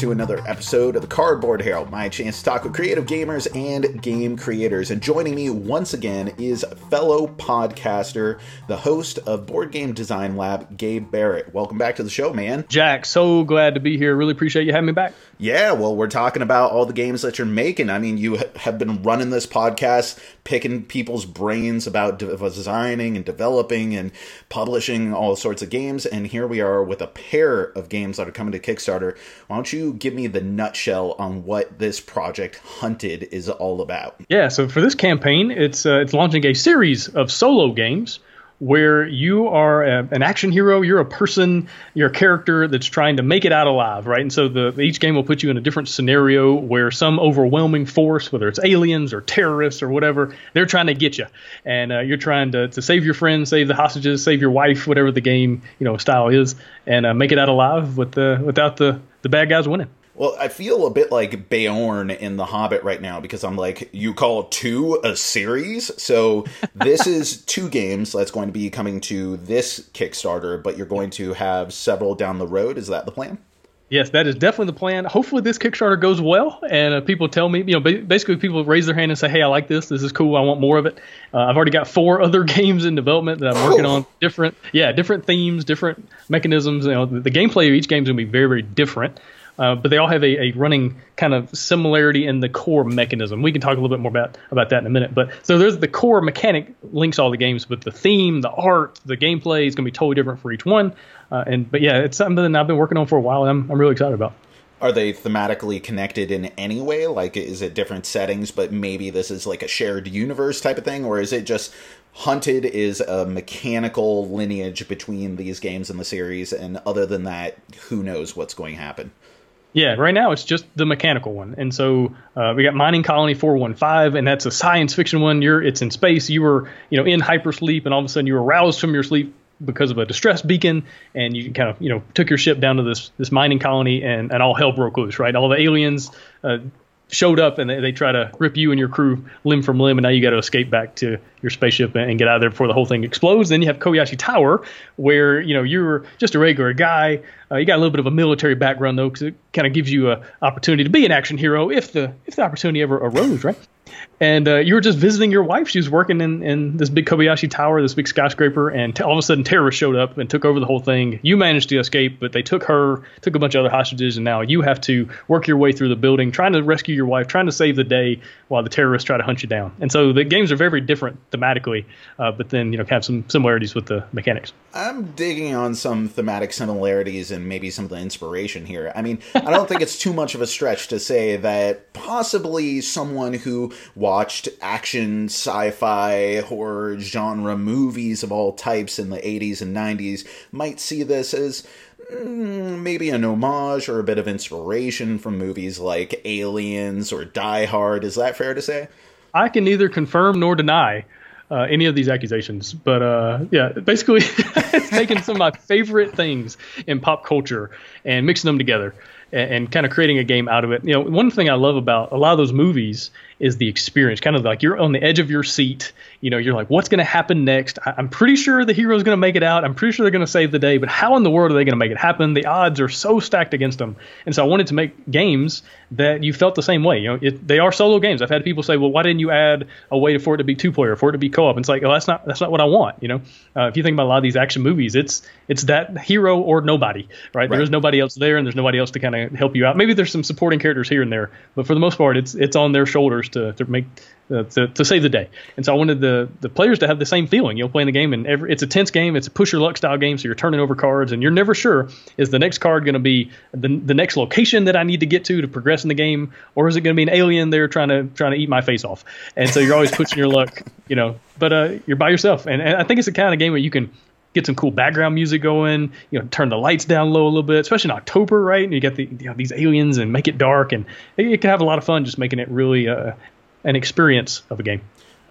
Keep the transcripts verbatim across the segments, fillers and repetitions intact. to another episode of the Cardboard Herald, my chance to talk with creative gamers and game creators. And joining me once again is fellow podcaster, the host of Board Game Design Lab, Gabe Barrett. Welcome back to the show, man. Jack, so glad to be here. Really appreciate you having me back. Yeah, well, we're talking about all the games that you're making. I mean, you have been running this podcast, picking people's brains about de- designing and developing and publishing all sorts of games. And here we are with a pair of games that are coming to Kickstarter. Why don't you give me the nutshell on what this project Hunted is all about? Yeah, so for this campaign, it's uh, it's launching a series of solo games where you are a, an action hero, you're a person, you're a character that's trying to make it out alive, right? And so the, each game will put you in a different scenario where some overwhelming force, whether it's aliens or terrorists or whatever, they're trying to get you. And uh, you're trying to, to save your friends, save the hostages, save your wife, whatever the game, you know, style is, and uh, make it out alive with the, without the, the bad guys winning. Well, I feel a bit like Beorn in The Hobbit right now because I'm like, you call two a series? So this is two games that's going to be coming to this Kickstarter, but you're going to have several down the road. Is that the plan? Yes, that is definitely the plan. Hopefully this Kickstarter goes well and uh, people tell me, you know, basically people raise their hand and say, hey, I like this. This is cool. I want more of it. Uh, I've already got four other games in development that I'm working on. Different, yeah, different themes, different mechanisms. You know, the, the gameplay of each game is going to be very, very different. Uh, but they all have a, a running kind of similarity in the core mechanism. We can talk a little bit more about, about that in a minute. But so there's the core mechanic links all the games, but the theme, the art, the gameplay is going to be totally different for each one. Uh, and but yeah, it's something that I've been working on for a while, and I'm I'm really excited about. Are they thematically connected in any way? Like, is it different settings, but maybe this is like a shared universe type of thing? Or is it just Hunted is a mechanical lineage between these games in the series, and other than that, who knows what's going to happen? Yeah, right now it's just the mechanical one. And so uh, we got Mining Colony four one five, and that's a science fiction one. You're It's in space. You were you know, in hypersleep, and all of a sudden you were aroused from your sleep because of a distress beacon, and you kind of you know took your ship down to this this mining colony, and, and all hell broke loose, right? All the aliens uh, showed up, and they, they try to rip you and your crew limb from limb, and now you got to escape back to your spaceship and, and get out of there before the whole thing explodes. Then you have Kobayashi Tower, where you know you're just a regular guy. Uh, you got a little bit of a military background though, because it kind of gives you an opportunity to be an action hero if the if the opportunity ever arose, right? And uh, you were just visiting your wife. She was working in, in this big Kobayashi Tower, this big skyscraper, and t- all of a sudden terrorists showed up and took over the whole thing. You managed to escape, but they took her, took a bunch of other hostages, and now you have to work your way through the building, trying to rescue your wife, trying to save the day while the terrorists try to hunt you down. And so the games are very, very different thematically, uh, but then you know have some similarities with the mechanics. I'm digging on some thematic similarities and maybe some of the inspiration here. I mean, I don't think it's too much of a stretch to say that possibly someone who watched action, sci-fi, horror genre movies of all types in the eighties and nineties might see this as mm, maybe an homage or a bit of inspiration from movies like Aliens or Die Hard. Is that fair to say? I can neither confirm nor deny Uh, any of these accusations, but uh, yeah, basically it's taking some of my favorite things in pop culture and mixing them together and, and kind of creating a game out of it. You know, one thing I love about a lot of those movies is the experience, kind of like you're on the edge of your seat. You know, you're like, what's going to happen next? I- I'm pretty sure the hero's going to make it out. I'm pretty sure they're going to save the day, but how in the world are they going to make it happen? The odds are so stacked against them. And so I wanted to make games that you felt the same way. You know, it, they are solo games. I've had people say, well, why didn't you add a way for it to be two player, for it to be up. It's like, oh, that's not that's not what I want. You know, uh, if you think about a lot of these action movies, it's it's that hero or nobody, right? right? There's nobody else there, and there's nobody else to kind of help you out. Maybe there's some supporting characters here and there, but for the most part, it's it's on their shoulders to to make uh, to to save the day. And so I wanted the the players to have the same feeling. You know, playing the game, and every, it's a tense game. It's a push your luck style game, so you're turning over cards, and you're never sure, is the next card going to be the the next location that I need to get to to progress in the game, or is it going to be an alien there trying to trying to eat my face off? And so you're always pushing your luck, you know. But uh, you're by yourself, and, and I think it's the kind of game where you can get some cool background music going. You know, turn the lights down low a little bit, especially in October, right? And you got the you know, these aliens, and make it dark, and you can have a lot of fun just making it really uh, an experience of a game.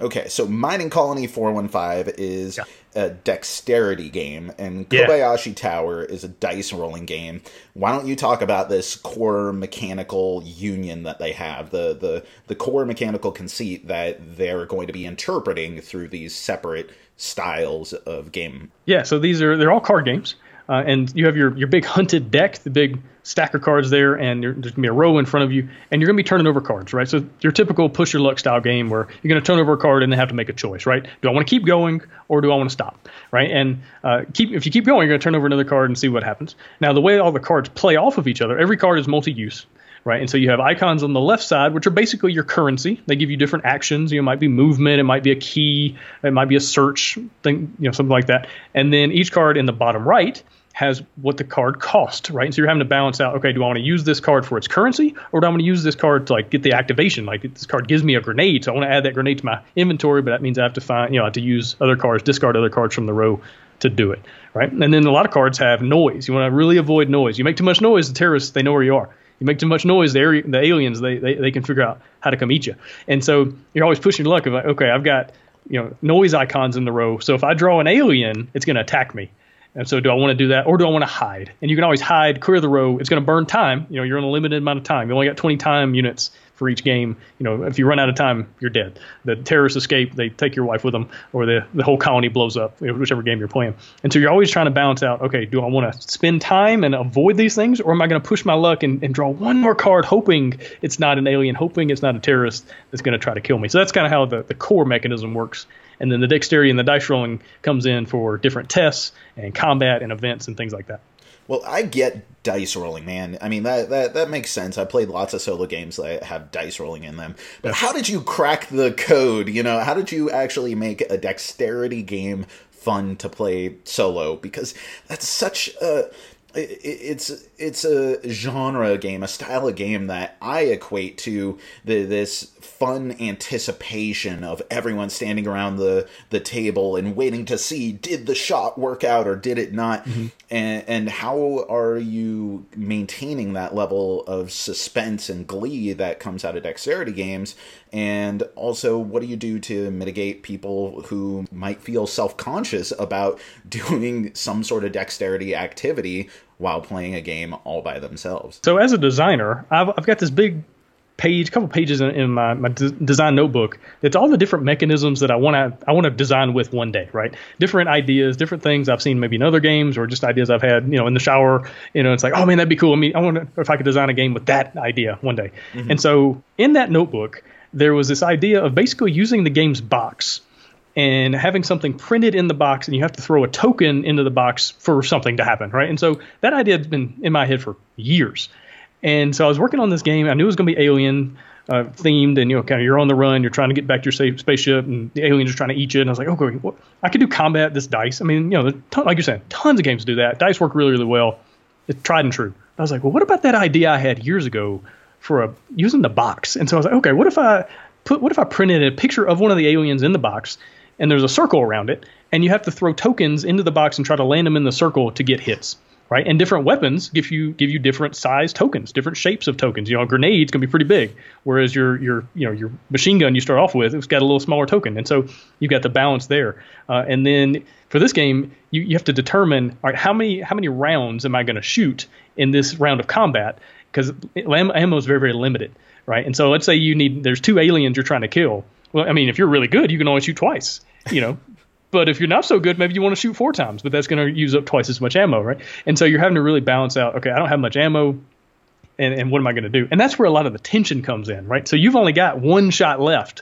Okay, so Mining Colony four one five is yeah. a dexterity game, and Kobayashi yeah. Tower is a dice rolling game. Why don't you talk about this core mechanical union that they have, the the, the core mechanical conceit that they're going to be interpreting through these separate styles of game? Yeah, so these are they're all card games. Uh, and you have your, your big hunted deck, the big stack of cards there, and there's going to be a row in front of you, and you're going to be turning over cards, right? So your typical push-your-luck style game where you're going to turn over a card and then have to make a choice, right? Do I want to keep going or do I want to stop, right? And uh, keep if you keep going, you're going to turn over another card and see what happens. Now, the way all the cards play off of each other, every card is multi-use, right? And so you have icons on the left side, which are basically your currency. They give you different actions. You know, it might be movement. It might be a key. It might be a search thing, you know, something like that. And then each card in the bottom right has what the card cost, right? And so you're having to balance out, okay, do I want to use this card for its currency, or do I want to use this card to like get the activation? Like this card gives me a grenade, so I want to add that grenade to my inventory, but that means I have to find, you know, I have to use other cards, discard other cards from the row to do it, right? And then a lot of cards have noise. You want to really avoid noise. You make too much noise, the terrorists, they know where you are. You make too much noise, the, area, the aliens, they, they they can figure out how to come eat you. And so you're always pushing your luck of like, okay, I've got, you know, noise icons in the row. So if I draw an alien, it's going to attack me. And so do I want to do that, or do I want to hide? And you can always hide, clear the row. It's going to burn time. You know, you're on a limited amount of time. You only got twenty time units for each game. You know, if you run out of time, you're dead. The terrorists escape, they take your wife with them, or the, the whole colony blows up, whichever game you're playing. And so you're always trying to balance out, okay, do I want to spend time and avoid these things, or am I going to push my luck and, and draw one more card, hoping it's not an alien, hoping it's not a terrorist that's going to try to kill me? So that's kind of how the, the core mechanism works. And then the dexterity and the dice rolling comes in for different tests and combat and events and things like that. Well, I get dice rolling, man. I mean, that that, that makes sense. I played lots of solo games that have dice rolling in them. But how did you crack the code? You know, how did you actually make a dexterity game fun to play solo? Because that's such a... It's it's a genre game, a style of game that I equate to the, this fun anticipation of everyone standing around the, the table and waiting to see, did the shot work out or did it not? Mm-hmm. And, and how are you maintaining that level of suspense and glee that comes out of dexterity games? And also, what do you do to mitigate people who might feel self-conscious about doing some sort of dexterity activity while playing a game all by themselves? So as a designer, I've, I've got this big page, couple pages in, in my, my d- design notebook. It's all the different mechanisms that I want to I want to design with one day, right? Different ideas, different things I've seen maybe in other games, or just ideas I've had, you know, in the shower. You know, it's like, oh man, that'd be cool. I mean, I wonder if I could design a game with that idea one day. Mm-hmm. And so in that notebook, there was this idea of basically using the game's box and having something printed in the box, and you have to throw a token into the box for something to happen, right? And so that idea had been in my head for years. And so I was working on this game. I knew it was going to be alien uh, themed, and you know, kind of you're on the run. You're trying to get back to your safe spaceship, and the aliens are trying to eat you. And I was like, okay, well, I could do combat, this dice. I mean, you know, ton, like you're saying, tons of games do that. Dice work really, really well. It's tried and true. I was like, well, what about that idea I had years ago for a, using the box? And so I was like, okay, what if I put, what if I printed a picture of one of the aliens in the box, and there's a circle around it, and you have to throw tokens into the box and try to land them in the circle to get hits, right? And different weapons give you give you different size tokens, different shapes of tokens. You know, a grenade's gonna be pretty big, whereas your your you know your machine gun you start off with, it's got a little smaller token, and so you've got the balance there. Uh, and then for this game, you, you have to determine, all right, how many how many rounds am I going to shoot in this round of combat? Because ammo is very, very limited, right? And so let's say you need, there's two aliens you're trying to kill. Well, I mean, if you're really good, you can only shoot twice, you know. But if you're not so good, maybe you want to shoot four times, but that's going to use up twice as much ammo, right? And so you're having to really balance out, okay, I don't have much ammo, and, and what am I going to do? And that's where a lot of the tension comes in, right? So you've only got one shot left,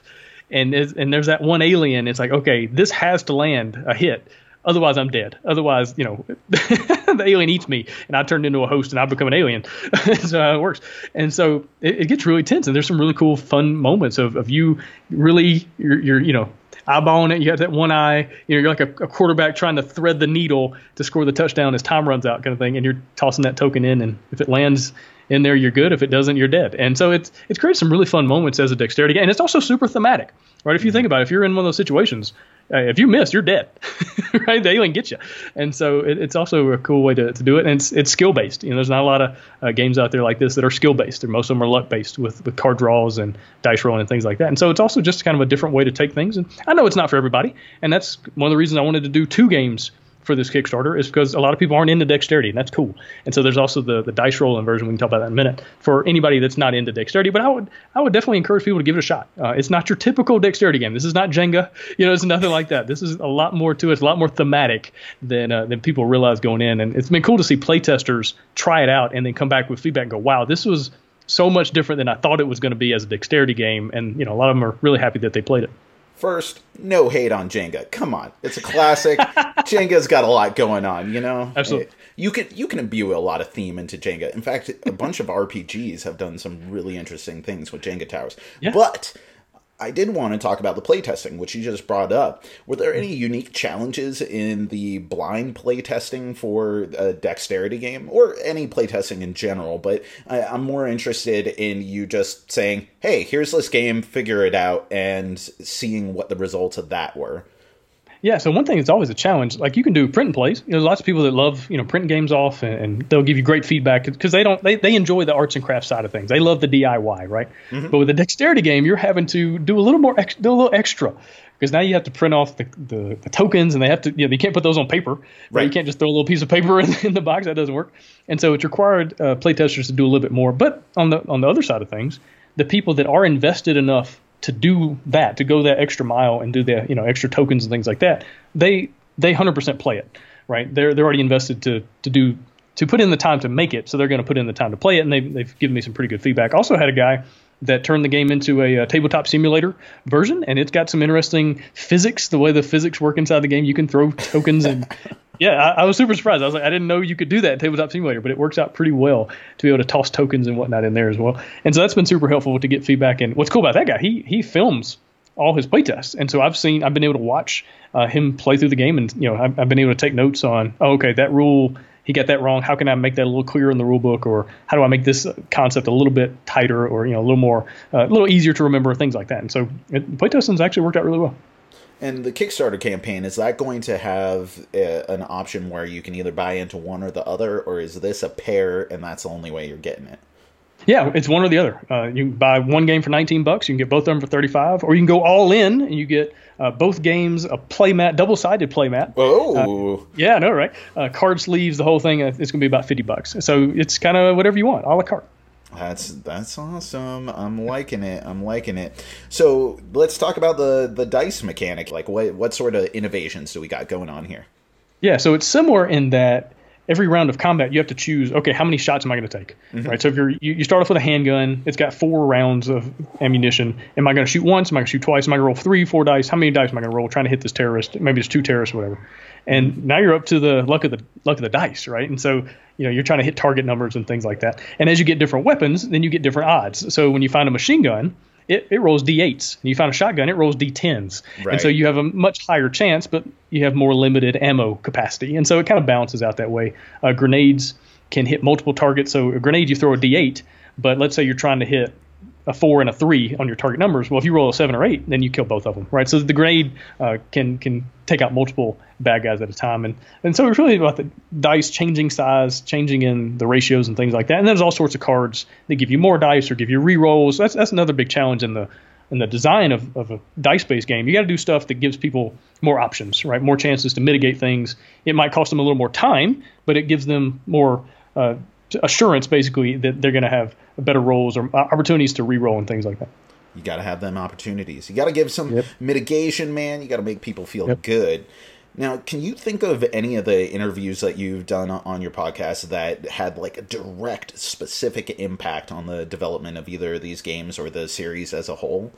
and, and there's that one alien. It's like, okay, this has to land a hit. Otherwise, I'm dead. Otherwise, you know, the alien eats me and I turn into a host and I become an alien. That's how it works. And so it, it gets really tense. And there's some really cool, fun moments of, of you really, you're, you're, you know, eyeballing it. You have that one eye. You know, you're like a, a quarterback trying to thread the needle to score the touchdown as time runs out kind of thing. And you're tossing that token in. And if it lands in there, you're good. If it doesn't, you're dead. And so it's it's created some really fun moments as a dexterity game. And it's also super thematic, right? If you think about it, if you're in one of those situations, Uh, if you miss, you're dead, right? The alien gets you. And so it, it's also a cool way to, to do it. And it's, it's skill-based. You know, there's not a lot of uh, games out there like this that are skill-based. Most of them are luck-based with, with card draws and dice rolling and things like that. And so it's also just kind of a different way to take things. And I know it's not for everybody. And that's one of the reasons I wanted to do two games for this Kickstarter is because a lot of people aren't into dexterity, and that's cool. And so there's also the, the dice roll inversion. We can talk about that in a minute for anybody that's not into dexterity. But I would I would definitely encourage people to give it a shot. Uh, it's not your typical dexterity game. This is not Jenga. You know, it's nothing like that. This is a lot more to it. It's a lot more thematic than uh, than people realize going in. And it's been cool to see playtesters try it out and then come back with feedback and go, wow, this was so much different than I thought it was going to be as a dexterity game. And, you know, a lot of them are really happy that they played it. First, no hate on Jenga. Come on. It's a classic. Jenga's got a lot going on, you know? Absolutely. You can, you can imbue a lot of theme into Jenga. In fact, a bunch of R P Gs have done some really interesting things with Jenga towers. Yeah. But I did want to talk about the playtesting, which you just brought up. Were there any unique challenges in the blind playtesting for a dexterity game, or any playtesting in general? But I, I'm more interested in you just saying, hey, here's this game, figure it out, and seeing what the results of that were. Yeah, so one thing that's always a challenge, like you can do print and plays. You know, there's lots of people that love, you know, printing games off, and, and they'll give you great feedback because they don't they, they enjoy the arts and crafts side of things. They love the D I Y, right? Mm-hmm. But with a dexterity game, you're having to do a little more, ex- do a little extra. Because now you have to print off the, the, the tokens, and they have to, you know, you can't put those on paper. Right. You can't just throw a little piece of paper in, in the box. That doesn't work. And so it's required uh, playtesters to do a little bit more. But on the on the other side of things, the people that are invested enough to do that, to go that extra mile and do the, you know, extra tokens and things like that, they they one hundred percent play it, right? They're they're already invested to to do to put in the time to make it, so they're going to put in the time to play it, and they've they've given me some pretty good feedback. Also had a guy that turned the game into a, a tabletop simulator version, and it's got some interesting physics, the way the physics work inside the game. You can throw tokens and yeah, I, I was super surprised. I was like, I didn't know you could do that in Tabletop Simulator, but it works out pretty well to be able to toss tokens and whatnot in there as well. And so that's been super helpful to get feedback. And what's cool about that guy, he he films all his playtests. And so I've seen, I've been able to watch uh, him play through the game, and you know, I've, I've been able to take notes on, oh, okay, that rule, he got that wrong. How can I make that a little clearer in the rule book? Or how do I make this concept a little bit tighter, or you know, a little more, uh, a little easier to remember, things like that. And so playtesting's actually worked out really well. And the Kickstarter campaign, is that going to have a, an option where you can either buy into one or the other, or is this a pair and that's the only way you're getting it? Yeah, it's one or the other. Uh, you can buy one game for nineteen bucks, you can get both of them for thirty-five, or you can go all in and you get uh, both games, a playmat, double-sided playmat. Whoa! Uh, yeah, I know, right? Uh, card sleeves, the whole thing. It's going to be about fifty bucks. So it's kind of whatever you want, a la carte. That's that's awesome. I'm liking it. I'm liking it. So let's talk about the, the dice mechanic. Like what what sort of innovations do we got going on here? Yeah, so it's similar in that every round of combat you have to choose, okay, how many shots am I going to take? Mm-hmm. Right? So if you're you, you start off with a handgun, it's got four rounds of ammunition. Am I going to shoot once? Am I going to shoot twice? Am I going to roll three, four dice? How many dice am I going to roll trying to hit this terrorist? Maybe it's two terrorists or whatever. And now you're up to the luck of the luck of the dice, right? And so, you know, you're trying to hit target numbers and things like that. And as you get different weapons, then you get different odds. So when you find a machine gun, it, it rolls D eights. And you find a shotgun, it rolls D tens. Right. And so you have a much higher chance, but you have more limited ammo capacity. And so it kind of balances out that way. Uh, grenades can hit multiple targets. So a grenade, you throw a D eight, but let's say you're trying to hit a four and a three on your target numbers. Well, if you roll a seven or eight, then you kill both of them, right? So the grade uh, can can take out multiple bad guys at a time. And and so it's really about the dice changing size, changing in the ratios and things like that. And there's all sorts of cards that give you more dice or give you re-rolls. That's that's another big challenge in the in the design of, of a dice-based game. You got to do stuff that gives people more options, right? More chances to mitigate things. It might cost them a little more time, but it gives them more uh assurance, basically, that they're going to have better rolls or opportunities to re-roll and things like that. You got to have them opportunities. You got to give some yep. mitigation, man. You got to make people feel yep. good. Now, can you think of any of the interviews that you've done on your podcast that had like a direct, specific impact on the development of either of these games or the series as a whole?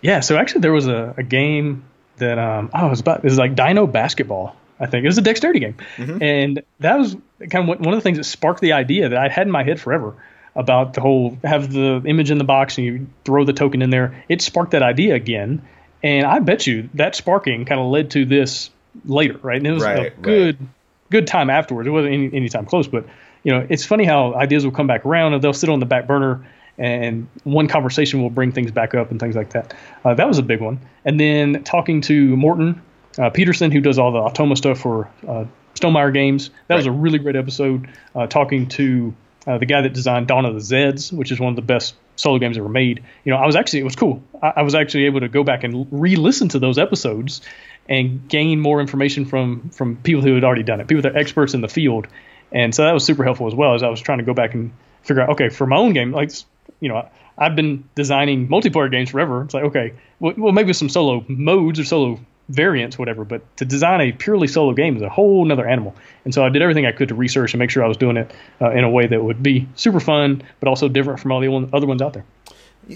Yeah, so actually there was a, a game that um, oh, it was about it was like Dino Basketball. I think it was a dexterity game. Mm-hmm. And that was kind of one of the things that sparked the idea that I had in my head forever about the whole, have the image in the box and you throw the token in there. It sparked that idea again. And I bet you that sparking kind of led to this later, right? And it was right, a good, right. good time afterwards. It wasn't any, any time close, but you know, it's funny how ideas will come back around and they'll sit on the back burner and one conversation will bring things back up and things like that. Uh, that was a big one. And then talking to Morton Uh, Peterson, who does all the Automa stuff for uh, Stonemaier Games. That right. was a really great episode, uh, talking to uh, the guy that designed Dawn of the Zeds, which is one of the best solo games ever made. You know, I was actually, it was cool. I, I was actually able to go back and re-listen to those episodes and gain more information from from people who had already done it, people that are experts in the field. And so that was super helpful as well, as I was trying to go back and figure out, okay, for my own game, like, you know, I've been designing multiplayer games forever. It's like, okay, well, well maybe some solo modes or solo variants, whatever, but to design a purely solo game is a whole nother animal. And so I did everything I could to research and make sure I was doing it uh, in a way that would be super fun, but also different from all the other ones out there.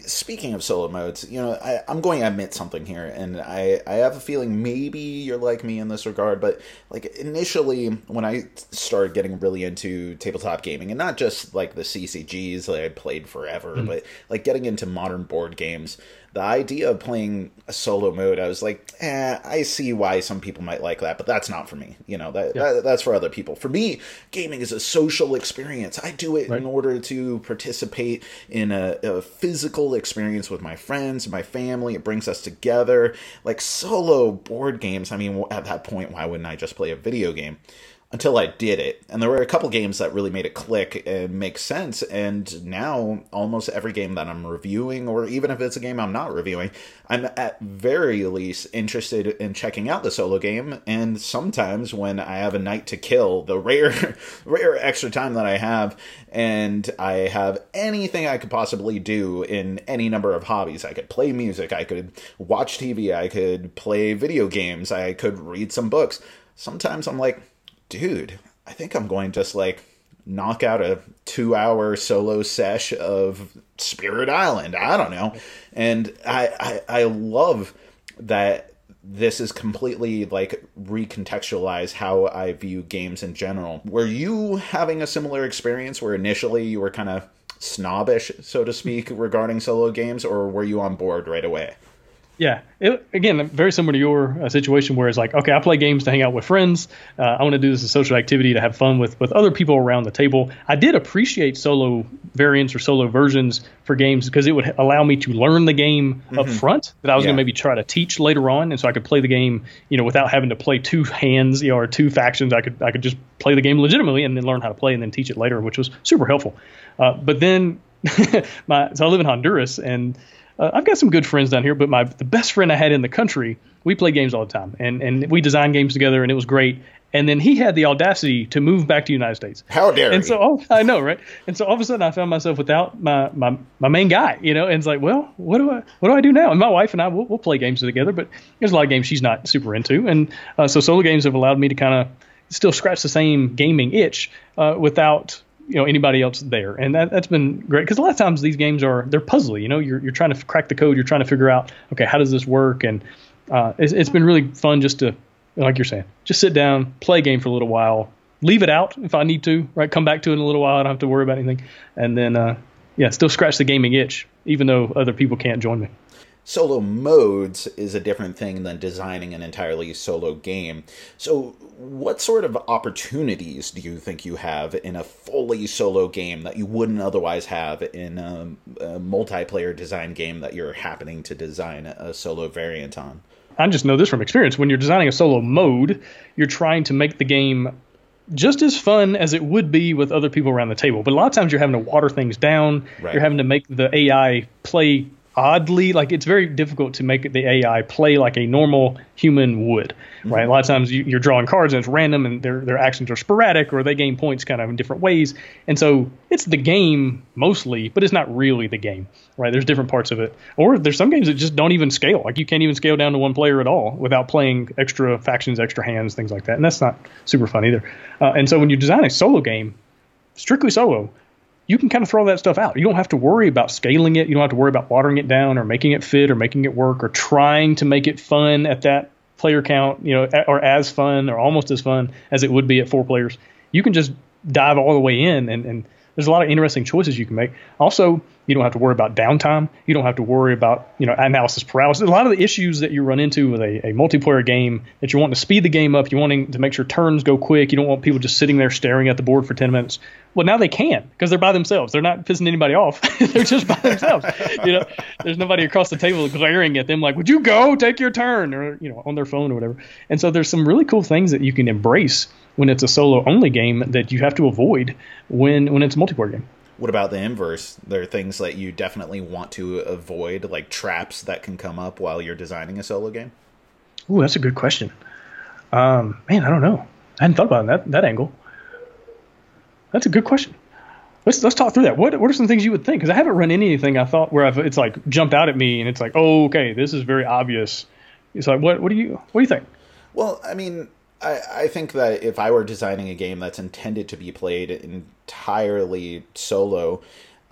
Speaking of solo modes, you know, I, I'm going to admit something here, and I, I have a feeling maybe you're like me in this regard, but, like, initially when I started getting really into tabletop gaming, and not just, like, the C C Gs that I played forever, mm-hmm. but, like, getting into modern board games, the idea of playing a solo mode, I was like, eh, I see why some people might like that, but that's not for me. You know, that, yeah. that that's for other people. For me, gaming is a social experience. I do it right. in order to participate in a, a physical experience with my friends, my family. It brings us together. Like, solo board games, I mean, at that point, why wouldn't I just play a video game? Until I did it. And there were a couple games that really made it click and make sense. And now almost every game that I'm reviewing, or even if it's a game I'm not reviewing, I'm at very least interested in checking out the solo game. And sometimes when I have a night to kill, the rare, rare extra time that I have, and I have anything I could possibly do in any number of hobbies. I could play music. I could watch T V. I could play video games. I could read some books. Sometimes I'm like, dude, I think I'm going to just, like, knock out a two-hour solo sesh of Spirit Island. I don't know. And I, I I love that this is completely, like, recontextualize how I view games in general. Were you having a similar experience where initially you were kind of snobbish, so to speak, regarding solo games, or were you on board right away? Yeah, it, again, very similar to your uh, situation where it's like, okay, I play games to hang out with friends. Uh, I want to do this as a social activity to have fun with, with other people around the table. I did appreciate solo variants or solo versions for games because it would allow me to learn the game mm-hmm. up front that I was yeah. going to maybe try to teach later on. And so I could play the game, you know, without having to play two hands, you know, or two factions. I could I could just play the game legitimately and then learn how to play and then teach it later, which was super helpful. Uh, but then, my so I live in Honduras, and Uh, I've got some good friends down here, but my the best friend I had in the country, we play games all the time, and and we designed games together, and it was great. And then he had the audacity to move back to the United States. How dare he? And so, oh, I know, right? And so all of a sudden, I found myself without my, my, my main guy, you know. And it's like, well, what do I what do I do now? And my wife and I we'll, we'll play games together, but there's a lot of games she's not super into, and uh, so solo games have allowed me to kind of still scratch the same gaming itch uh, without. You know, anybody else there. And that, that's been great because a lot of times these games are, they're puzzly, you know, you're you're trying to crack the code. You're trying to figure out, okay, how does this work? And uh, it's, it's been really fun just to, like you're saying, just sit down, play a game for a little while, leave it out if I need to, right? Come back to it in a little while. I don't have to worry about anything. And then, uh, yeah, still scratch the gaming itch, even though other people can't join me. Solo modes is a different thing than designing an entirely solo game. So what sort of opportunities do you think you have in a fully solo game that you wouldn't otherwise have in a, a multiplayer design game that you're happening to design a solo variant on? I just know this from experience. When you're designing a solo mode, you're trying to make the game just as fun as it would be with other people around the table. But a lot of times you're having to water things down. Right. You're having to make the A I play oddly, like it's very difficult to make the A I play like a normal human would, right? Mm-hmm. A lot of times you, you're drawing cards and it's random and their their actions are sporadic or they gain points kind of in different ways. And so it's the game mostly, but it's not really the game, right? There's different parts of it. Or there's some games that just don't even scale. Like you can't even scale down to one player at all without playing extra factions, extra hands, things like that. And that's not super fun either. Uh, and so when you design a solo game, strictly solo, you can kind of throw that stuff out. You don't have to worry about scaling it. You don't have to worry about watering it down or making it fit or making it work or trying to make it fun at that player count, you know, or as fun or almost as fun as it would be at four players. You can just dive all the way in, and, and there's a lot of interesting choices you can make. Also, you don't have to worry about downtime. You don't have to worry about, you know, analysis paralysis. A lot of the issues that you run into with a, a multiplayer game that you want to speed the game up, you want to make sure turns go quick. You don't want people just sitting there staring at the board for ten minutes. Well, now they can because they're by themselves. They're not pissing anybody off. They're just by themselves. You know, there's nobody across the table glaring at them like, would you go take your turn, or, you know, on their phone or whatever. And so there's some really cool things that you can embrace when it's a solo only game that you have to avoid when, when it's a multiplayer game. What about the inverse? There are things that you definitely want to avoid, like traps that can come up while you're designing a solo game? Ooh, that's a good question. Um, man, I don't know. I hadn't thought about it that that angle. That's a good question. Let's let's talk through that. What what are some things you would think? Because I haven't run anything I thought where I've, it's like jumped out at me and it's like, oh, okay, this is very obvious. It's like, what what do you what do you think? Well, I mean, I, I think that if I were designing a game that's intended to be played entirely solo,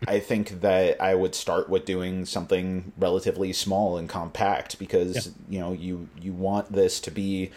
I think that I would start with doing something relatively small and compact because, yeah. you know, you, you want this to be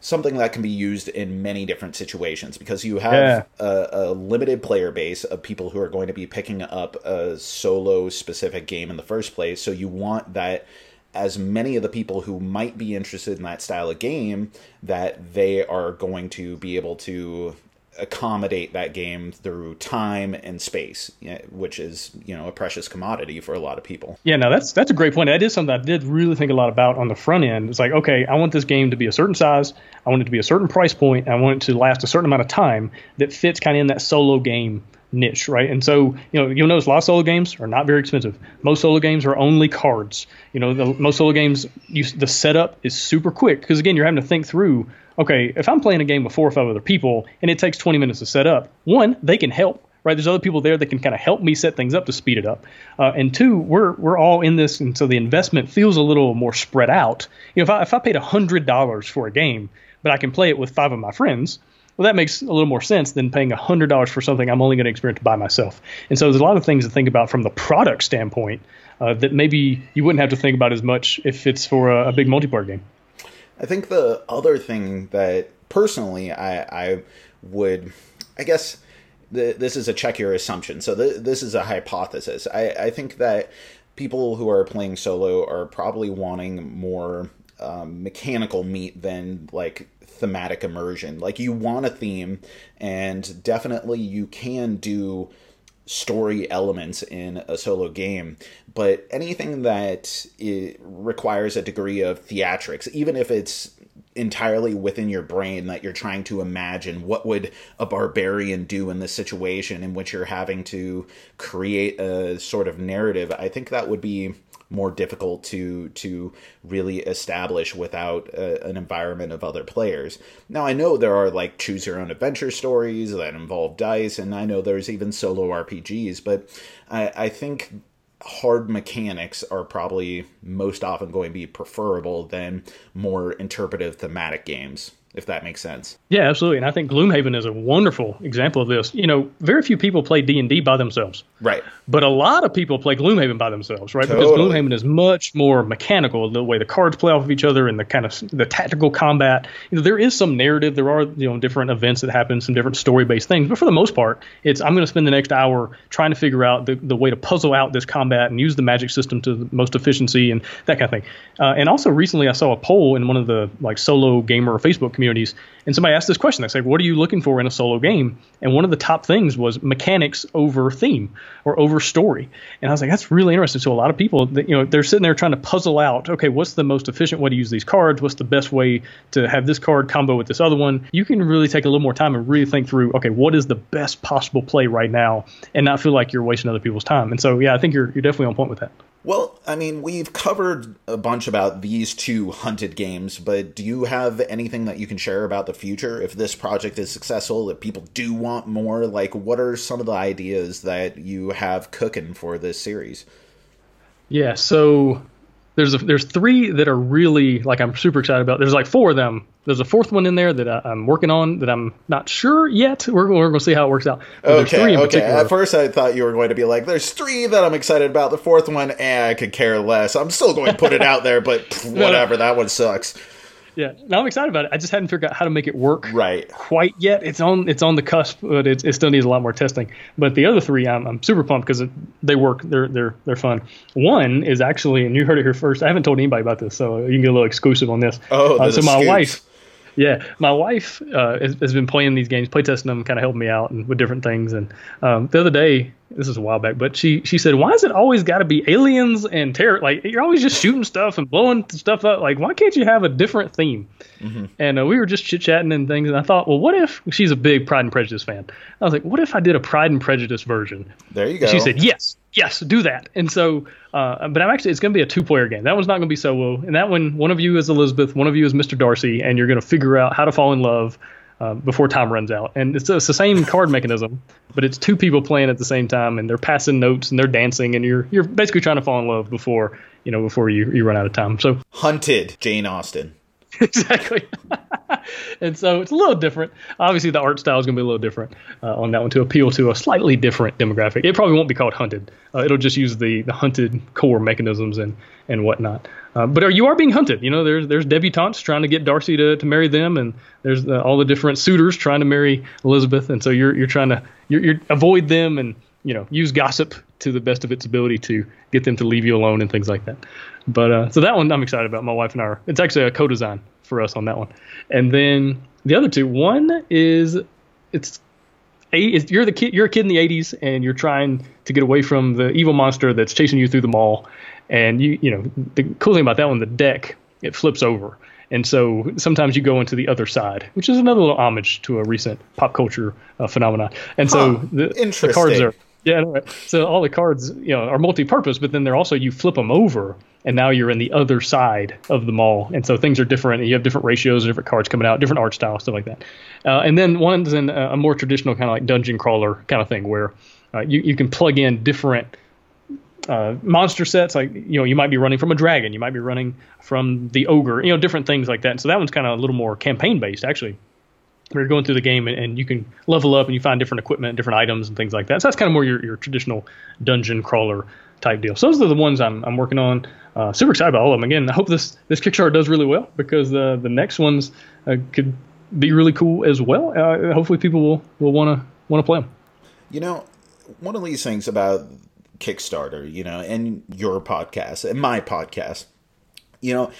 something that can be used in many different situations because you have yeah. a, a limited player base of people who are going to be picking up a solo specific game in the first place. So you want that as many of the people who might be interested in that style of game, that they are going to be able to accommodate that game through time and space, which is, you know, a precious commodity for a lot of people. Yeah, no, that's that's a great point. That is something I did really think a lot about on the front end. It's like, okay, I want this game to be a certain size. I want it to be a certain price point. I want it to last a certain amount of time that fits kind of in that solo game niche, right? And so, you know, you'll notice a lot of solo games are not very expensive. Most solo games are only cards. You know, the, most solo games, you, the setup is super quick because, again, you're having to think through, okay, if I'm playing a game with four or five other people and it takes twenty minutes to set up, one, they can help, right? There's other people there that can kind of help me set things up to speed it up. Uh, and two, we're we're all in this, and so the investment feels a little more spread out. You know, if I, if I paid one hundred dollars for a game, but I can play it with five of my friends, well, that makes a little more sense than paying one hundred dollars for something I'm only going to experience by myself. And so there's a lot of things to think about from the product standpoint uh, that maybe you wouldn't have to think about as much if it's for a, a big multiplayer game. I think the other thing that personally I, I would, I guess the, this is a check your assumption. So th- this is a hypothesis. I, I think that people who are playing solo are probably wanting more um, mechanical meat than like thematic immersion. Like you want a theme, and definitely you can do story elements in a solo game, but anything that it requires a degree of theatrics, even if it's entirely within your brain that you're trying to imagine what would a barbarian do in this situation in which you're having to create a sort of narrative, I think that would be more difficult to to really establish without a, an environment of other players. Now, I know there are like choose your own adventure stories that involve dice, and I know there's even solo R P Gs, but I, I think hard mechanics are probably most often going to be preferable than more interpretive thematic games, if that makes sense. Yeah, absolutely. And I think Gloomhaven is a wonderful example of this. You know, very few people play D and D by themselves. Right. But a lot of people play Gloomhaven by themselves, right? Totally. Because Gloomhaven is much more mechanical, the way the cards play off of each other and the kind of the tactical combat. You know, there is some narrative. There are, you know, different events that happen, some different story-based things. But for the most part, it's I'm going to spend the next hour trying to figure out the, the way to puzzle out this combat and use the magic system to the most efficiency and that kind of thing. Uh, and also recently I saw a poll in one of the like solo gamer Facebook communities. And somebody asked this question. They said, what are you looking for in a solo game? And one of the top things was mechanics over theme or over story. And I was like, that's really interesting. So a lot of people, that, you know, they're sitting there trying to puzzle out, okay, what's the most efficient way to use these cards? What's the best way to have this card combo with this other one? You can really take a little more time and really think through, okay, what is the best possible play right now and not feel like you're wasting other people's time. And so, yeah, I think you're you're definitely on point with that. Well, I mean, we've covered a bunch about these two Hunted games, but do you have anything that you can share about the future? If this project is successful, if people do want more, like, what are some of the ideas that you have cooking for this series? Yeah, so there's a, there's three that are really, like, I'm super excited about. There's, like, four of them. There's a fourth one in there that I, I'm working on that I'm not sure yet. We're, we're going to see how it works out. But okay, three in okay. Particular. At first I thought you were going to be like, there's three that I'm excited about. The fourth one, eh, I could care less. I'm still going to put it out there, but pff, whatever. That one sucks. Yeah, no, I'm excited about it. I just hadn't figured out how to make it work right quite yet. It's on it's on the cusp, but it, it still needs a lot more testing. But the other three, I'm, I'm super pumped because they work. They're they're they're fun. One is actually, and you heard it here first. I haven't told anybody about this, so you can get a little exclusive on this. Oh, uh, so my scoops. wife. Yeah, my wife uh, has, has been playing these games, playtesting them, kind of helping me out and with different things. And um, the other day, this was a while back, but she she said, "Why is it always got to be aliens and terror? Like you're always just shooting stuff and blowing stuff up. Like why can't you have a different theme?" Mm-hmm. And uh, we were just chit chatting and things, and I thought, well, what if she's a big Pride and Prejudice fan? I was like, what if I did a Pride and Prejudice version? There you go. And she said, yes. yes, do that. And so, uh, but I'm actually, it's going to be a two-player game. That one's not going to be solo. And that one, one of you is Elizabeth, one of you is Mister Darcy, and you're going to figure out how to fall in love uh, before time runs out. And it's, it's the same card mechanism, but it's two people playing at the same time, and they're passing notes and they're dancing, and you're you're basically trying to fall in love before you know before you, you run out of time. So Hunted, Jane Austen. Exactly. And so it's a little different. Obviously, the art style is going to be a little different uh, on that one to appeal to a slightly different demographic. It probably won't be called Hunted. Uh, it'll just use the, the hunted core mechanisms and, and whatnot. Uh, but are, you are being hunted. You know, there's there's debutantes trying to get Darcy to, to marry them, and there's uh, all the different suitors trying to marry Elizabeth. And so you're you're trying to you're, you're avoid them and you know use gossip to the best of its ability to get them to leave you alone and things like that. But uh, so that one I'm excited about. My wife and I are. It's actually a co-design for us on that one. And then the other two, one is it's a is you're the kid you're a kid in the eighties and you're trying to get away from the evil monster that's chasing you through the mall. And you you know the cool thing about that one, the deck, it flips over. And so sometimes you go into the other side, which is another little homage to a recent pop culture uh, phenomenon. And so huh, the, the cards are yeah, no, right. So all the cards, you know, are multi-purpose, but then they're also, you flip them over and now you're in the other side of the mall. And so things are different and you have different ratios, different cards coming out, different art styles, stuff like that. Uh, and then one's in a more traditional kind of like dungeon crawler kind of thing where uh, you, you can plug in different uh, monster sets. Like, you know, you might be running from a dragon, you might be running from the ogre, you know, different things like that. And so that one's kind of a little more campaign based actually. We're going through the game and, and you can level up and you find different equipment, different items and things like that. So that's kind of more your, your traditional dungeon crawler type deal. So those are the ones I'm I'm working on. Uh, super excited about all of them. Again, I hope this, this Kickstarter does really well because uh, the next ones uh, could be really cool as well. Uh, hopefully people will will want to want to play them. You know, one of these things about Kickstarter, you know, and your podcast and my podcast, you know,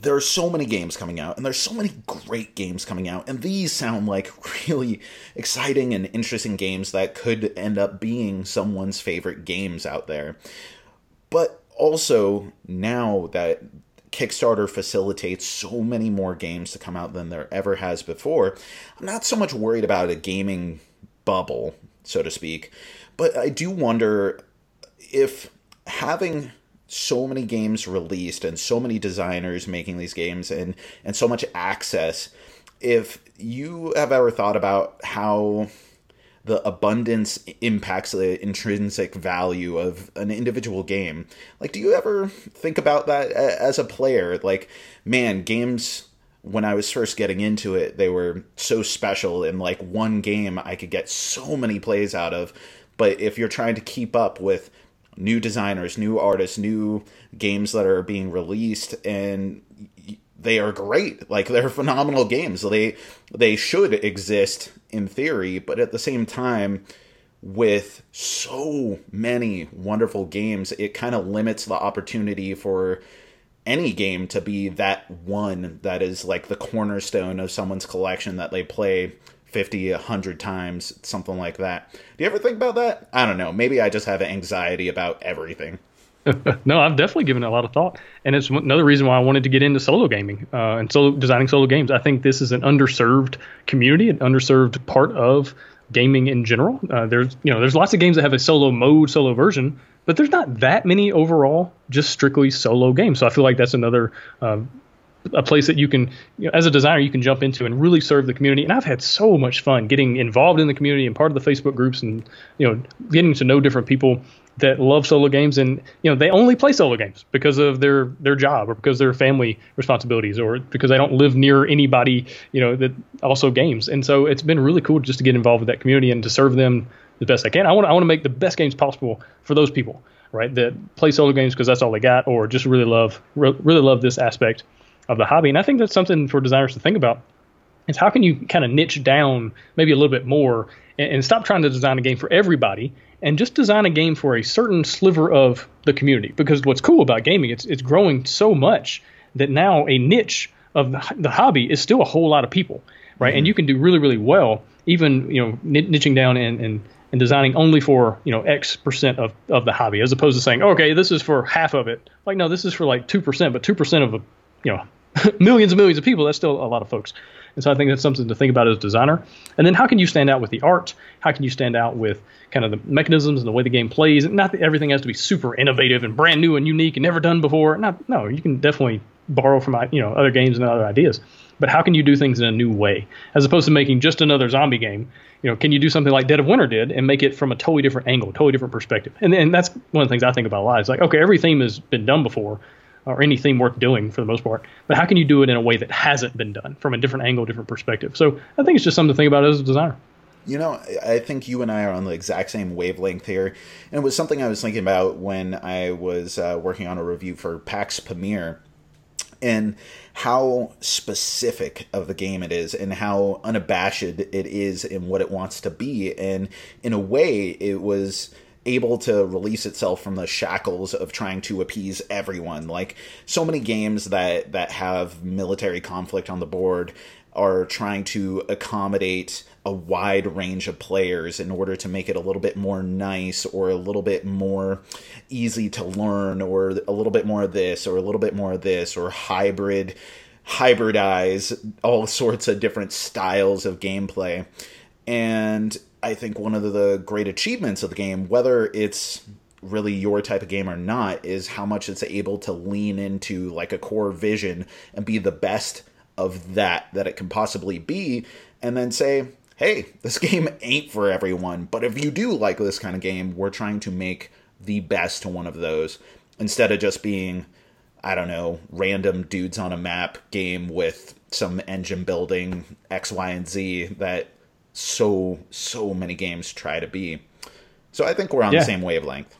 there are so many games coming out, and there's so many great games coming out, and these sound like really exciting and interesting games that could end up being someone's favorite games out there. But also, now that Kickstarter facilitates so many more games to come out than there ever has before, I'm not so much worried about a gaming bubble, so to speak, but I do wonder if having so many games released and so many designers making these games and, and so much access, if you have ever thought about how the abundance impacts the intrinsic value of an individual game, like, do you ever think about that as a player? Like, man, games, when I was first getting into it, they were so special, and like one game I could get so many plays out of. But if you're trying to keep up with new designers, new artists, new games that are being released, and they are great. Like, they're phenomenal games. They they should exist in theory, but at the same time, with so many wonderful games, it kind of limits the opportunity for any game to be that one that is like the cornerstone of someone's collection that they play fifty, a hundred times, something like that. Do you ever think about that? I don't know. Maybe I just have anxiety about everything. No, I've definitely given it a lot of thought. And it's another reason why I wanted to get into solo gaming uh, and solo designing solo games. I think this is an underserved community, an underserved part of gaming in general. Uh, there's, you know, there's lots of games that have a solo mode, solo version, but there's not that many overall, just strictly solo games. So I feel like that's another uh, a place that you can, you know, as a designer, you can jump into and really serve the community. And I've had so much fun getting involved in the community and part of the Facebook groups and, you know, getting to know different people that love solo games. And, you know, they only play solo games because of their, their job or because their family responsibilities or because they don't live near anybody, you know, that also games. And so it's been really cool just to get involved with that community and to serve them the best I can. I want I want to make the best games possible for those people, right, that play solo games because that's all they got or just really love, re- really love this aspect of the hobby. And I think that's something for designers to think about is how can you kind of niche down maybe a little bit more and, and stop trying to design a game for everybody and just design a game for a certain sliver of the community. Because what's cool about gaming, it's it's growing so much that now a niche of the, the hobby is still a whole lot of people, right? Mm-hmm. And you can do really, really well, even, you know, niching down and, and, and designing only for, you know, X percent of, of the hobby, as opposed to saying, okay, this is for half of it. Like, no, this is for like two percent, but two percent of a, you know, millions and millions of people, that's still a lot of folks. And so I think that's something to think about as a designer. And then how can you stand out with the art? How can you stand out with kind of the mechanisms and the way the game plays? And not that everything has to be super innovative and brand new and unique and never done before. Not, no, you can definitely borrow from, you know, other games and other ideas. But how can you do things in a new way? As opposed to making just another zombie game, you know, can you do something like Dead of Winter did and make it from a totally different angle, totally different perspective? And, and that's one of the things I think about a lot. It's like, okay, every theme has been done before, or any theme worth doing for the most part, but how can you do it in a way that hasn't been done from a different angle, different perspective? So I think it's just something to think about as a designer. You know, I think you and I are on the exact same wavelength here. And it was something I was thinking about when I was uh, working on a review for Pax Pamir, and how specific of the game it is and how unabashed it is in what it wants to be. And in a way, it was able to release itself from the shackles of trying to appease everyone. Like, so many games that, that have military conflict on the board are trying to accommodate a wide range of players in order to make it a little bit more nice or a little bit more easy to learn or a little bit more of this or a little bit more of this or hybrid, hybridize all sorts of different styles of gameplay. And I think one of the great achievements of the game, whether it's really your type of game or not, is how much it's able to lean into like a core vision and be the best of that that it can possibly be, and then say, hey, this game ain't for everyone, but if you do like this kind of game, we're trying to make the best one of those, instead of just being, I don't know, random dudes on a map game with some engine building X, Y, and Z that so, so many games try to be. So I think we're on yeah. the same wavelength.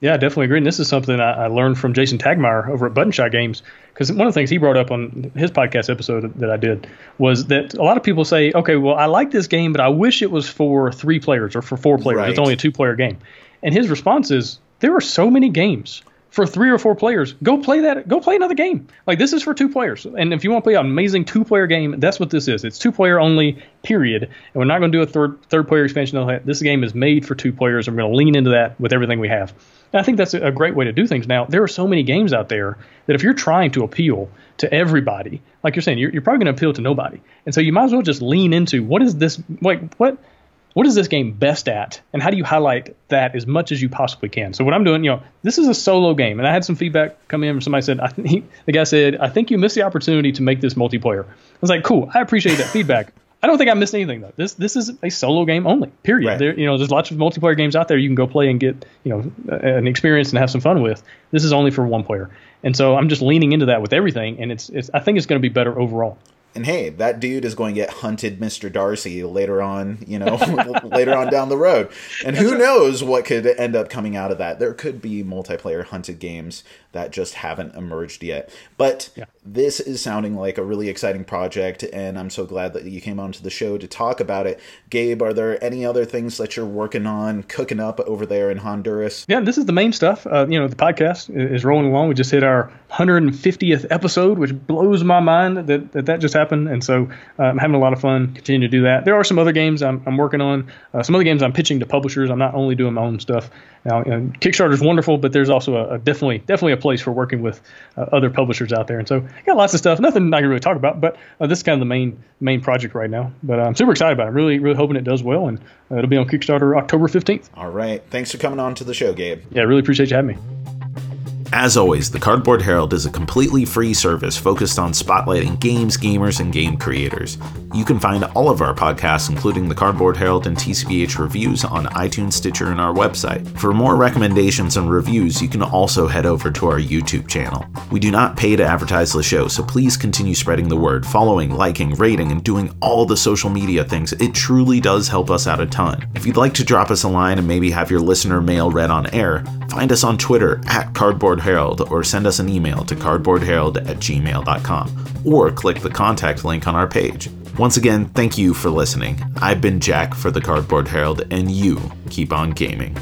Yeah, I definitely agree. And this is something I, I learned from Jason Tagmeier over at Button Shy Games, because one of the things he brought up on his podcast episode that I did was that a lot of people say, okay, well, I like this game, but I wish it was for three players or for four players. Right. It's only a two-player game. And his response is, there are so many games for three or four players. Go play that. Go play another game. Like, this is for two players. And if you want to play an amazing two-player game, that's what this is. It's two-player only, period. And we're not going to do a third, third-player expansion. This game is made for two players, and we're going to lean into that with everything we have. And I think that's a great way to do things. Now, there are so many games out there that if you're trying to appeal to everybody, like you're saying, you're, you're probably going to appeal to nobody. And so you might as well just lean into what is this – like, what – what is this game best at, and how do you highlight that as much as you possibly can? So what I'm doing, you know, this is a solo game, and I had some feedback come in from somebody said, I think, the guy said, I think you missed the opportunity to make this multiplayer. I was like, cool, I appreciate that feedback. I don't think I missed anything, though. This this is a solo game only, period. Right. There, you know, there's lots of multiplayer games out there you can go play and get, you know, an experience and have some fun with. This is only for one player. And so I'm just leaning into that with everything, and it's, it's I think it's going to be better overall. And hey, that dude is going to get hunted, Mister Darcy, later on, you know, later on down the road. And who right. knows what could end up coming out of that. There could be multiplayer hunted games that just haven't emerged yet. But yeah. this is sounding like a really exciting project, and I'm so glad that you came onto the show to talk about it. Gabe, are there any other things that you're working on, cooking up over there in Honduras? Yeah, this is the main stuff. Uh, you know, the podcast is rolling along. We just hit our one hundred fiftieth episode, which blows my mind that that, that just happened. And so uh, I'm having a lot of fun continuing to do that. There are some other games I'm, I'm working on. Uh, some other games I'm pitching to publishers. I'm not only doing my own stuff. Now, you know, Kickstarter is wonderful, but there's also a, a definitely definitely a place for working with uh, other publishers out there. And so I got lots of stuff. Nothing I can really talk about, but uh, this is kind of the main main project right now. But uh, I'm super excited about it. I'm really, really hoping it does well. And uh, it'll be on Kickstarter October fifteenth. All right. Thanks for coming on to the show, Gabe. Yeah, I really appreciate you having me. As always, the Cardboard Herald is a completely free service focused on spotlighting games, gamers, and game creators. You can find all of our podcasts, including the Cardboard Herald and T C B H Reviews, on iTunes, Stitcher, and our website. For more recommendations and reviews, you can also head over to our YouTube channel. We do not pay to advertise the show, so please continue spreading the word, following, liking, rating, and doing all the social media things. It truly does help us out a ton. If you'd like to drop us a line and maybe have your listener mail read on air, find us on Twitter at Cardboard Herald. Herald, or send us an email to cardboard herald at gmail dot com, or click the contact link on our page. Once again, thank you for listening. I've been Jack for the Cardboard Herald, and you keep on gaming.